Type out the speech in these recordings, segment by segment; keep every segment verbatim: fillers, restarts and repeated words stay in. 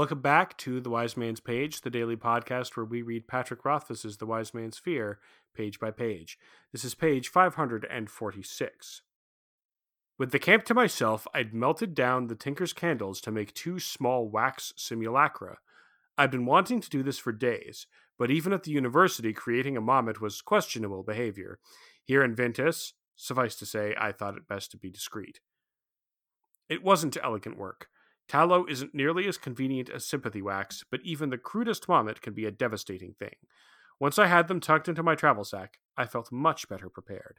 Welcome back to The Wise Man's Page, the daily podcast where we read Patrick Rothfuss's The Wise Man's Fear, page by page. This is page five hundred forty-six. With the camp to myself, I'd melted down the tinker's candles to make two small wax simulacra. I'd been wanting to do this for days, but even at the university, creating a mommet was questionable behavior. Here in Vintas, suffice to say, I thought it best to be discreet. It wasn't elegant work. Tallow isn't nearly as convenient as sympathy wax, but even the crudest vomit can be a devastating thing. Once I had them tucked into my travel sack, I felt much better prepared.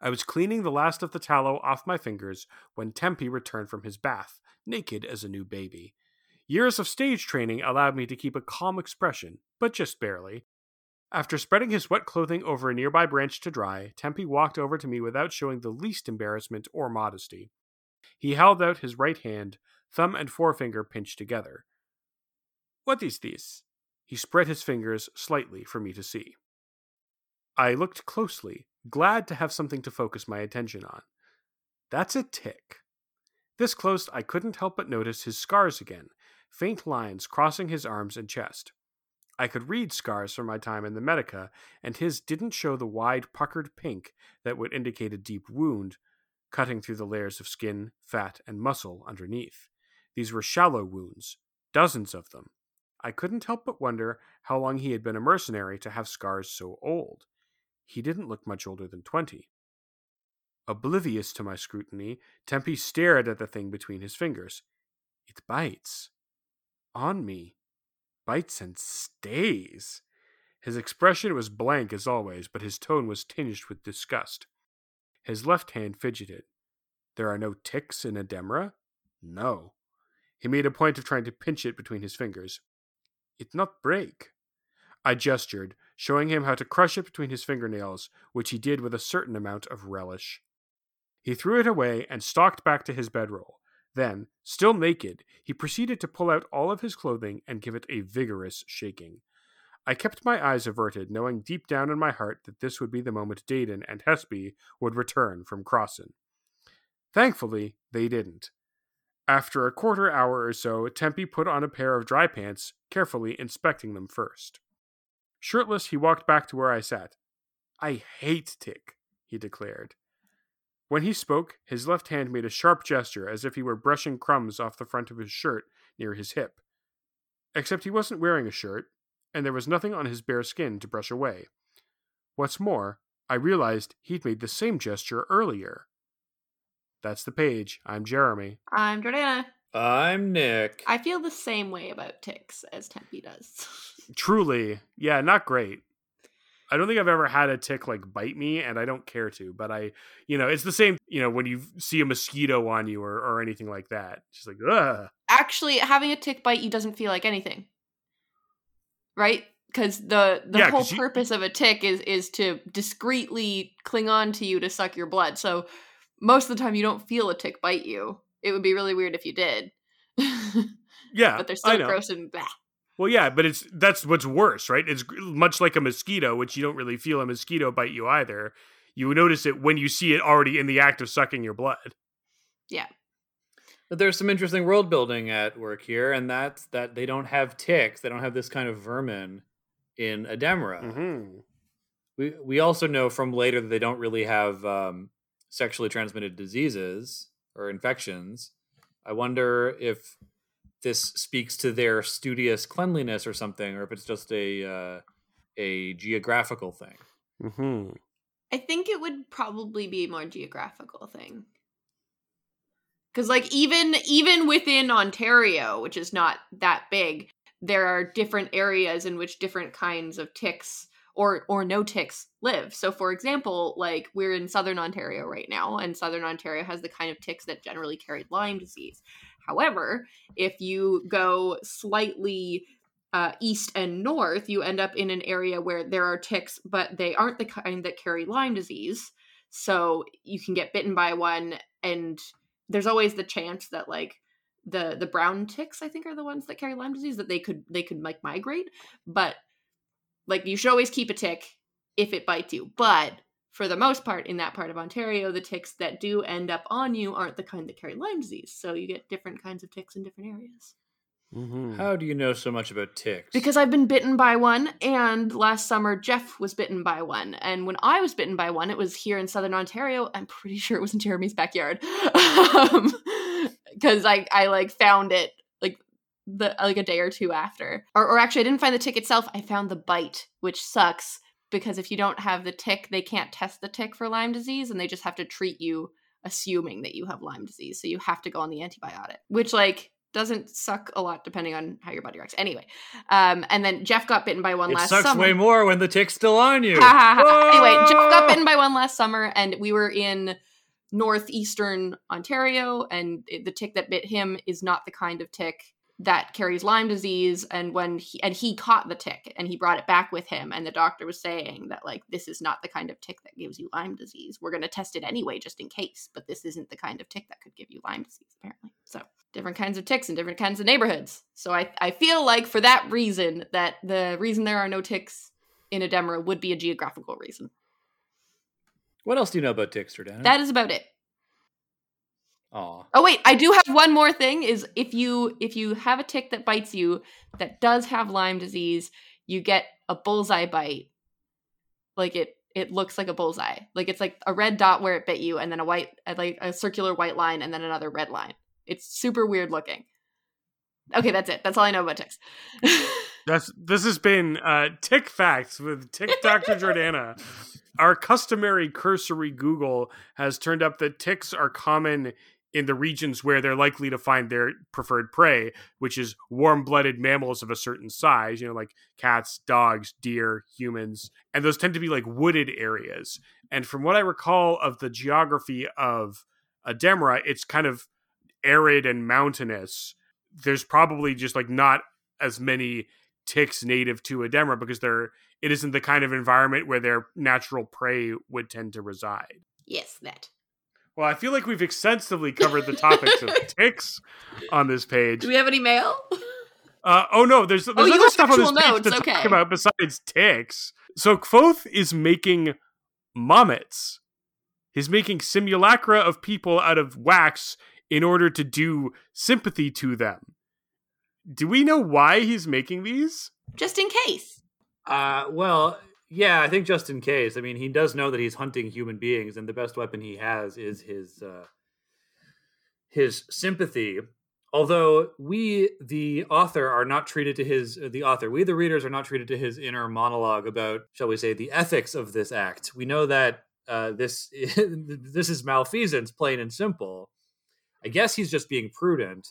I was cleaning the last of the tallow off my fingers when Tempe returned from his bath, naked as a new baby. Years of stage training allowed me to keep a calm expression, but just barely. After spreading his wet clothing over a nearby branch to dry, Tempe walked over to me without showing the least embarrassment or modesty. He held out his right hand, thumb and forefinger pinched together. "What is this?" He spread his fingers slightly for me to see. I looked closely, glad to have something to focus my attention on. "That's a tick." This close, I couldn't help but notice his scars again, faint lines crossing his arms and chest. I could read scars from my time in the Medica, and his didn't show the wide, puckered pink that would indicate a deep wound, cutting through the layers of skin, fat, and muscle underneath. These were shallow wounds, dozens of them. I couldn't help but wonder how long he had been a mercenary to have scars so old. He didn't look much older than twenty. Oblivious to my scrutiny, Tempe stared at the thing between his fingers. "It bites. On me. Bites and stays." His expression was blank as always, but his tone was tinged with disgust. His left hand fidgeted. "There are no ticks in Ademre?" "No." He made a point of trying to pinch it between his fingers. "It not break." I gestured, showing him how to crush it between his fingernails, which he did with a certain amount of relish. He threw it away and stalked back to his bedroll. Then, still naked, he proceeded to pull out all of his clothing and give it a vigorous shaking. I kept my eyes averted, knowing deep down in my heart that this would be the moment Dayden and Hesby would return from Crossan. Thankfully, they didn't. After a quarter hour or so, Tempe put on a pair of dry pants, carefully inspecting them first. Shirtless, he walked back to where I sat. "I hate tick," he declared. When he spoke, his left hand made a sharp gesture as if he were brushing crumbs off the front of his shirt near his hip. Except he wasn't wearing a shirt, and there was nothing on his bare skin to brush away. What's more, I realized he'd made the same gesture earlier. That's the page. I'm Jeremy. I'm Jordana. I'm Nick. I feel the same way about ticks as Tempe does. Truly. Yeah, not great. I don't think I've ever had a tick, like, bite me, and I don't care to, but I, you know, it's the same, you know, when you see a mosquito on you or, or anything like that. Just like, ugh. Actually, having a tick bite you doesn't feel like anything. Right? Because the, the yeah, whole you... purpose of a tick is, is to discreetly cling on to you to suck your blood. So most of the time you don't feel a tick bite you. It would be really weird if you did. Yeah. But they're still gross and blah. Well, yeah, but it's that's what's worse, right? It's much like a mosquito, which you don't really feel a mosquito bite you either. You notice it when you see it already in the act of sucking your blood. Yeah. But there's some interesting world building at work here, and that's that they don't have ticks. They don't have this kind of vermin in Ademre. Mm-hmm. We we also know from later that they don't really have um, sexually transmitted diseases or infections. I wonder if this speaks to their studious cleanliness or something, or if it's just a uh, a geographical thing. Mm-hmm. I think it would probably be a more geographical thing. Because, like, even even within Ontario, which is not that big, there are different areas in which different kinds of ticks or or no ticks live. So, for example, like, we're in southern Ontario right now, and southern Ontario has the kind of ticks that generally carry Lyme disease. However, if you go slightly uh, east and north, you end up in an area where there are ticks, but they aren't the kind that carry Lyme disease. So you can get bitten by one, and there's always the chance that, like, the the brown ticks, I think, are the ones that carry Lyme disease, that they could they could like migrate. But, like, you should always keep a tick if it bites you. But for the most part, in that part of Ontario, the ticks that do end up on you aren't the kind that carry Lyme disease. So you get different kinds of ticks in different areas. Mm-hmm. How do you know so much about ticks? Because I've been bitten by one, and last summer Jeff was bitten by one. And when I was bitten by one, it was here in Southern Ontario. I'm pretty sure it was in Jeremy's backyard. um, Cause I, I like found it like the, like a day or two after, or, or actually I didn't find the tick itself. I found the bite, which sucks because if you don't have the tick, they can't test the tick for Lyme disease and they just have to treat you assuming that you have Lyme disease. So you have to go on the antibiotic, which like, doesn't suck a lot depending on how your body reacts. Anyway, um, and then Jeff got bitten by one it last summer. It sucks way more when the tick's still on you. Anyway, Jeff got bitten by one last summer, and we were in northeastern Ontario, and the tick that bit him is not the kind of tick that carries Lyme disease. And when he, and he caught the tick, and he brought it back with him, and the doctor was saying that like this is not the kind of tick that gives you Lyme disease. We're going to test it anyway just in case, but this isn't the kind of tick that could give you Lyme disease apparently. So. Different kinds of ticks in different kinds of neighborhoods. So I, I feel like for that reason, that the reason there are no ticks in Ademre would be a geographical reason. What else do you know about ticks, Jordana? That is about it. Aw. Oh, wait, I do have one more thing is if you if you have a tick that bites you that does have Lyme disease, you get a bullseye bite. Like it it looks like a bullseye. Like it's like a red dot where it bit you and then a white, like a circular white line and then another red line. It's super weird looking. Okay, that's it. That's all I know about ticks. that's this has been uh, Tick Facts with Tick Doctor Jordana. Our customary cursory Google has turned up that ticks are common in the regions where they're likely to find their preferred prey, which is warm-blooded mammals of a certain size, you know, like cats, dogs, deer, humans. And those tend to be like wooded areas. And from what I recall of the geography of Ademre, it's kind of arid and mountainous. There's probably just like not as many ticks native to Ademre because they're it isn't the kind of environment where their natural prey would tend to reside. Yes, that. Well, I feel like we've extensively covered the topics of ticks on this page. Do we have any mail? Uh, oh no, there's there's oh, other stuff on this page notes. to okay. talk about besides ticks. So Kvothe is making mommets. He's making simulacra of people out of wax in order to do sympathy to them. Do we know why he's making these? Just in case. Uh, well, yeah, I think just in case. I mean, he does know that he's hunting human beings, and the best weapon he has is his uh, his sympathy. Although we, the author, are not treated to his, uh, the author, we, the readers, are not treated to his inner monologue about, shall we say, the ethics of this act. We know that uh, this this is malfeasance, plain and simple. I guess he's just being prudent.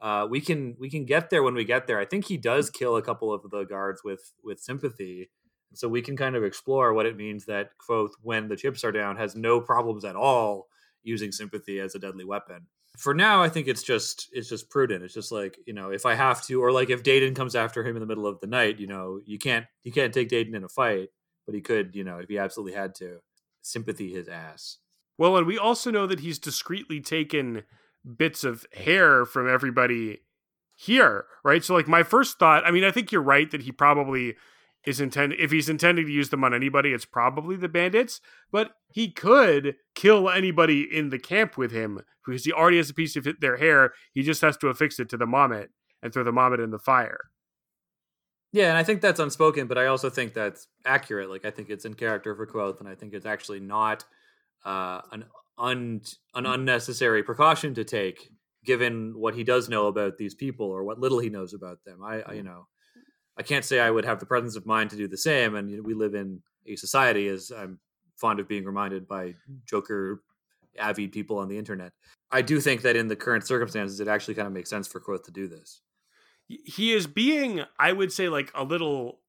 Uh, we can we can get there when we get there. I think he does kill a couple of the guards with with sympathy. So we can kind of explore what it means that Kvothe, when the chips are down, has no problems at all using sympathy as a deadly weapon. For now, I think it's just it's just prudent. It's just like, you know, if I have to, or like if Dayden comes after him in the middle of the night, you know, you can't you can't take Dayden in a fight, but he could, you know, if he absolutely had to, sympathy his ass. Well, and we also know that he's discreetly taken bits of hair from everybody here, right? So like my first thought, I mean, I think you're right that he probably is intending, if he's intending to use them on anybody, it's probably the bandits, but he could kill anybody in the camp with him because he already has a piece of their hair. He just has to affix it to the mommet and throw the mommet in the fire. Yeah, and I think that's unspoken, but I also think that's accurate. Like I think it's in character for Kvothe, and I think it's actually not uh, an Un, an unnecessary precaution to take, given what he does know about these people or what little he knows about them. I, I, you know, I can't say I would have the presence of mind to do the same. And you know, we live in a society, as I'm fond of being reminded by Joker avid people on the internet. I do think that in the current circumstances, it actually kind of makes sense for Kvothe to do this. He is being, I would say, like a little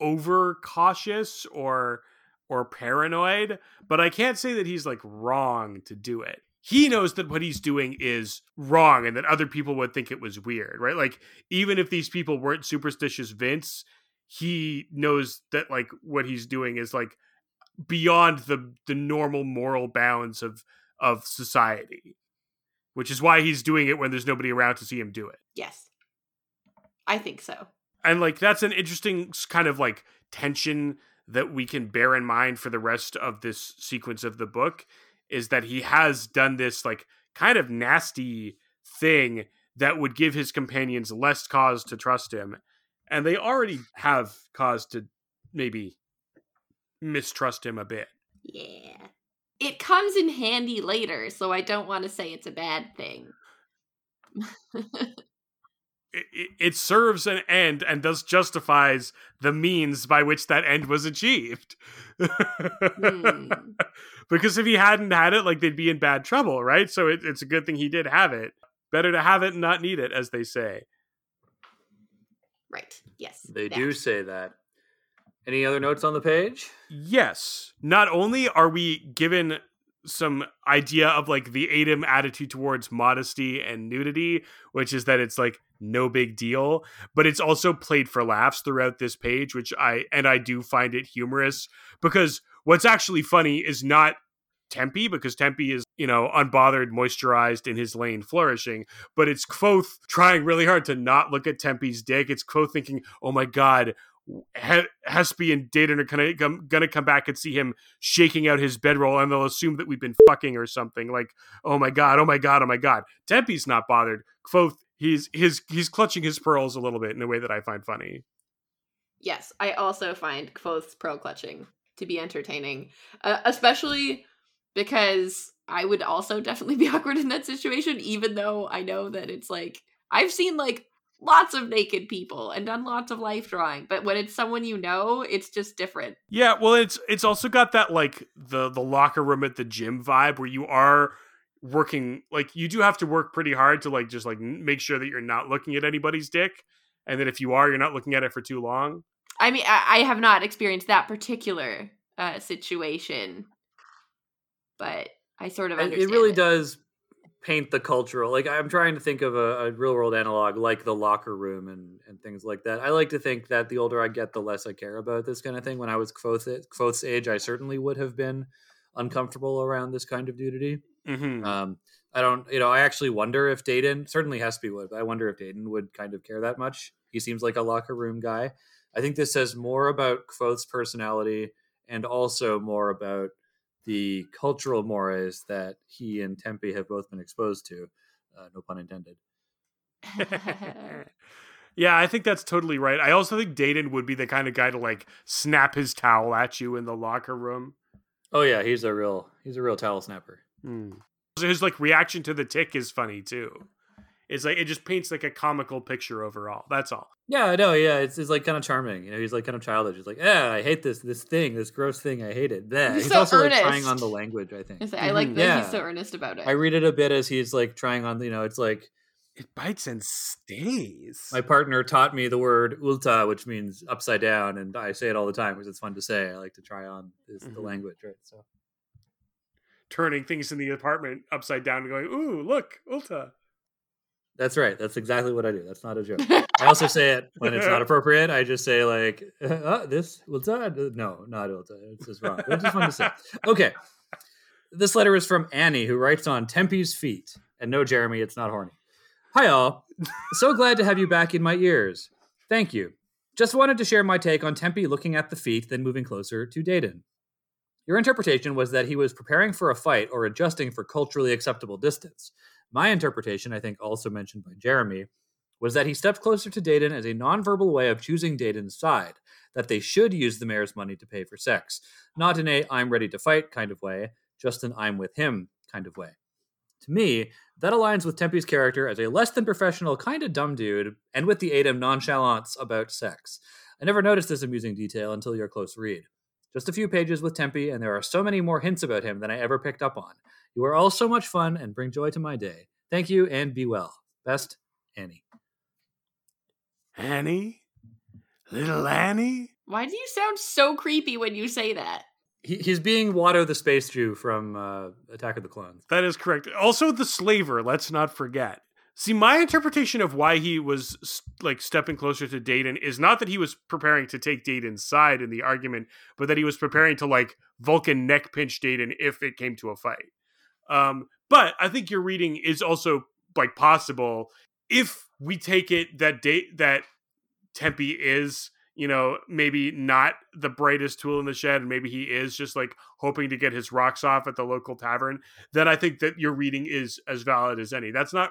overcautious or or paranoid, but I can't say that he's like wrong to do it. He knows that what he's doing is wrong and that other people would think it was weird, right? Like even if these people weren't superstitious Vince, he knows that like what he's doing is like beyond the, the normal moral bounds of, of society, which is why he's doing it when there's nobody around to see him do it. Yes, I think so. And like, that's an interesting kind of like tension that we can bear in mind for the rest of this sequence of the book is that he has done this like kind of nasty thing that would give his companions less cause to trust him. And they already have cause to maybe mistrust him a bit. Yeah. It comes in handy later, so I don't want to say it's a bad thing. It, it, it serves an end and thus justifies the means by which that end was achieved. Hmm. Because if he hadn't had it, like, they'd be in bad trouble, right? So it, it's a good thing he did have it. Better to have it and not need it, as they say. Right. Yes. They that. do say that. Any other notes on the page? Yes. Not only are we given some idea of like the Adem attitude towards modesty and nudity, which is that it's like no big deal, but it's also played for laughs throughout this page, which I, and I do find it humorous, because what's actually funny is not Tempe, because Tempe is, you know, unbothered, moisturized, in his lane, flourishing, but it's Kvothe trying really hard to not look at Tempe's dick. It's Kvothe thinking, oh my God, Hesby and Dayden are gonna come, gonna come back and see him shaking out his bedroll, and they'll assume that we've been fucking or something. Like, oh my god, oh my god, oh my god. Tempe's not bothered. Kvothe, he's his he's clutching his pearls a little bit in a way that I find funny. Yes, I also find Kvothe's pearl clutching to be entertaining, uh, especially because I would also definitely be awkward in that situation. Even though I know that it's like I've seen like. Lots of naked people and done lots of life drawing, but when it's someone you know, it's just different. Yeah, well, it's it's also got that like the the locker room at the gym vibe where you are working, like you do have to work pretty hard to like just like make sure that you're not looking at anybody's dick, and that if you are, you're not looking at it for too long. I mean, I, I have not experienced that particular uh, situation, but I sort of understand. It really it. does. Paint the cultural, like I'm trying to think of a, a real world analog, like the locker room and, and things like that. I like to think that the older I get, the less I care about this kind of thing. When I was Kvothe, Kvothe's age, I certainly would have been uncomfortable around this kind of nudity. Mm-hmm. Um, I don't, you know, I actually wonder if Dayden, certainly Hesby would, but I wonder if Dayden would kind of care that much. He seems like a locker room guy. I think this says more about Kvothe's personality and also more about the cultural mores that he and Tempe have both been exposed to. Uh, no pun intended. Yeah, I think that's totally right. I also think Dayden would be the kind of guy to like snap his towel at you in the locker room. Oh yeah, he's a real he's a real towel snapper. Mm. So his like reaction to the tick is funny too. It's like it just paints like a comical picture overall. That's all. Yeah, I know. Yeah, it's, it's like kind of charming. You know, he's like kind of childish. He's like, yeah, I hate this this thing, this gross thing. I hate it. Bleh. He's, he's so also earnest. Like trying on the language. I think. I, say, I like mm-hmm. that yeah. He's so earnest about it. I read it a bit as he's like trying on. You know, it's like it bites and stays. My partner taught me the word ulta, which means upside down, and I say it all the time because it's fun to say. I like to try on this, mm-hmm. the language, right? So turning things in the apartment upside down and going, ooh, look, ulta. That's right. That's exactly what I do. That's not a joke. I also say it when it's not appropriate. I just say like, oh, this ulta. No, not ulta. It's just wrong. It's just fun to say. Okay. This letter is from Annie, who writes on Tempe's feet. And no, Jeremy, it's not horny. Hi, all. So glad to have you back in my ears. Thank you. Just wanted to share my take on Tempe looking at the feet, then moving closer to Dayden. Your interpretation was that he was preparing for a fight or adjusting for culturally acceptable distance. My interpretation, I think also mentioned by Jeremy, was that he stepped closer to Dayden as a nonverbal way of choosing Dayden's side, that they should use the mayor's money to pay for sex. Not in a I'm ready to fight kind of way, just an I'm with him kind of way. To me, that aligns with Tempe's character as a less than professional, kind of dumb dude, and with the Adem nonchalance about sex. I never noticed this amusing detail until your close read. Just a few pages with Tempe, and there are so many more hints about him than I ever picked up on. You are all so much fun and bring joy to my day. Thank you and be well. Best, Annie. Annie? Little Annie? Why do you sound so creepy when you say that? He, he's being Watto the Space Jew from uh, Attack of the Clones. That is correct. Also the slaver, let's not forget. See, my interpretation of why he was like stepping closer to Dayden is not that he was preparing to take Dayden's side in the argument, but that he was preparing to like Vulcan neck pinch Dayden if it came to a fight. Um, but I think your reading is also like possible if we take it that date that Tempe is, you know, maybe not the brightest tool in the shed, and maybe he is just like hoping to get his rocks off at the local tavern, then I think that your reading is as valid as any. That's not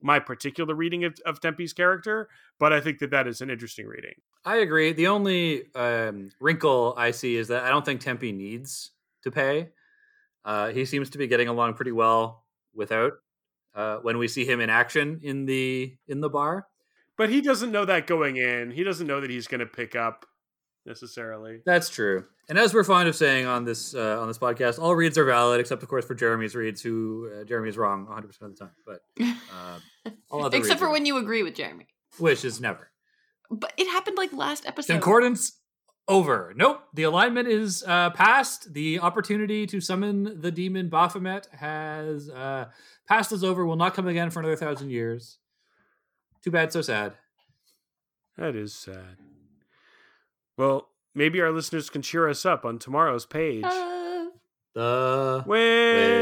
my particular reading of, of Tempe's character, but I think that that is an interesting reading. I agree. The only um, wrinkle I see is that I don't think Tempe needs to pay. Uh, he seems to be getting along pretty well without uh, when we see him in action in the in the bar. But he doesn't know that going in. He doesn't know that he's going to pick up necessarily. That's true. And as we're fond of saying on this uh, on this podcast, all reads are valid, except of course for Jeremy's reads, who uh, Jeremy is wrong one hundred percent of the time. But uh, all other except for when you agree with Jeremy, which is never. But it happened like last episode. Concordance over. Nope. The alignment is uh, passed. The opportunity to summon the demon Baphomet has uh, passed is over. Will not come again for another thousand years. Too bad, so sad. That is sad. Well, maybe our listeners can cheer us up on tomorrow's page. Uh, the Witch.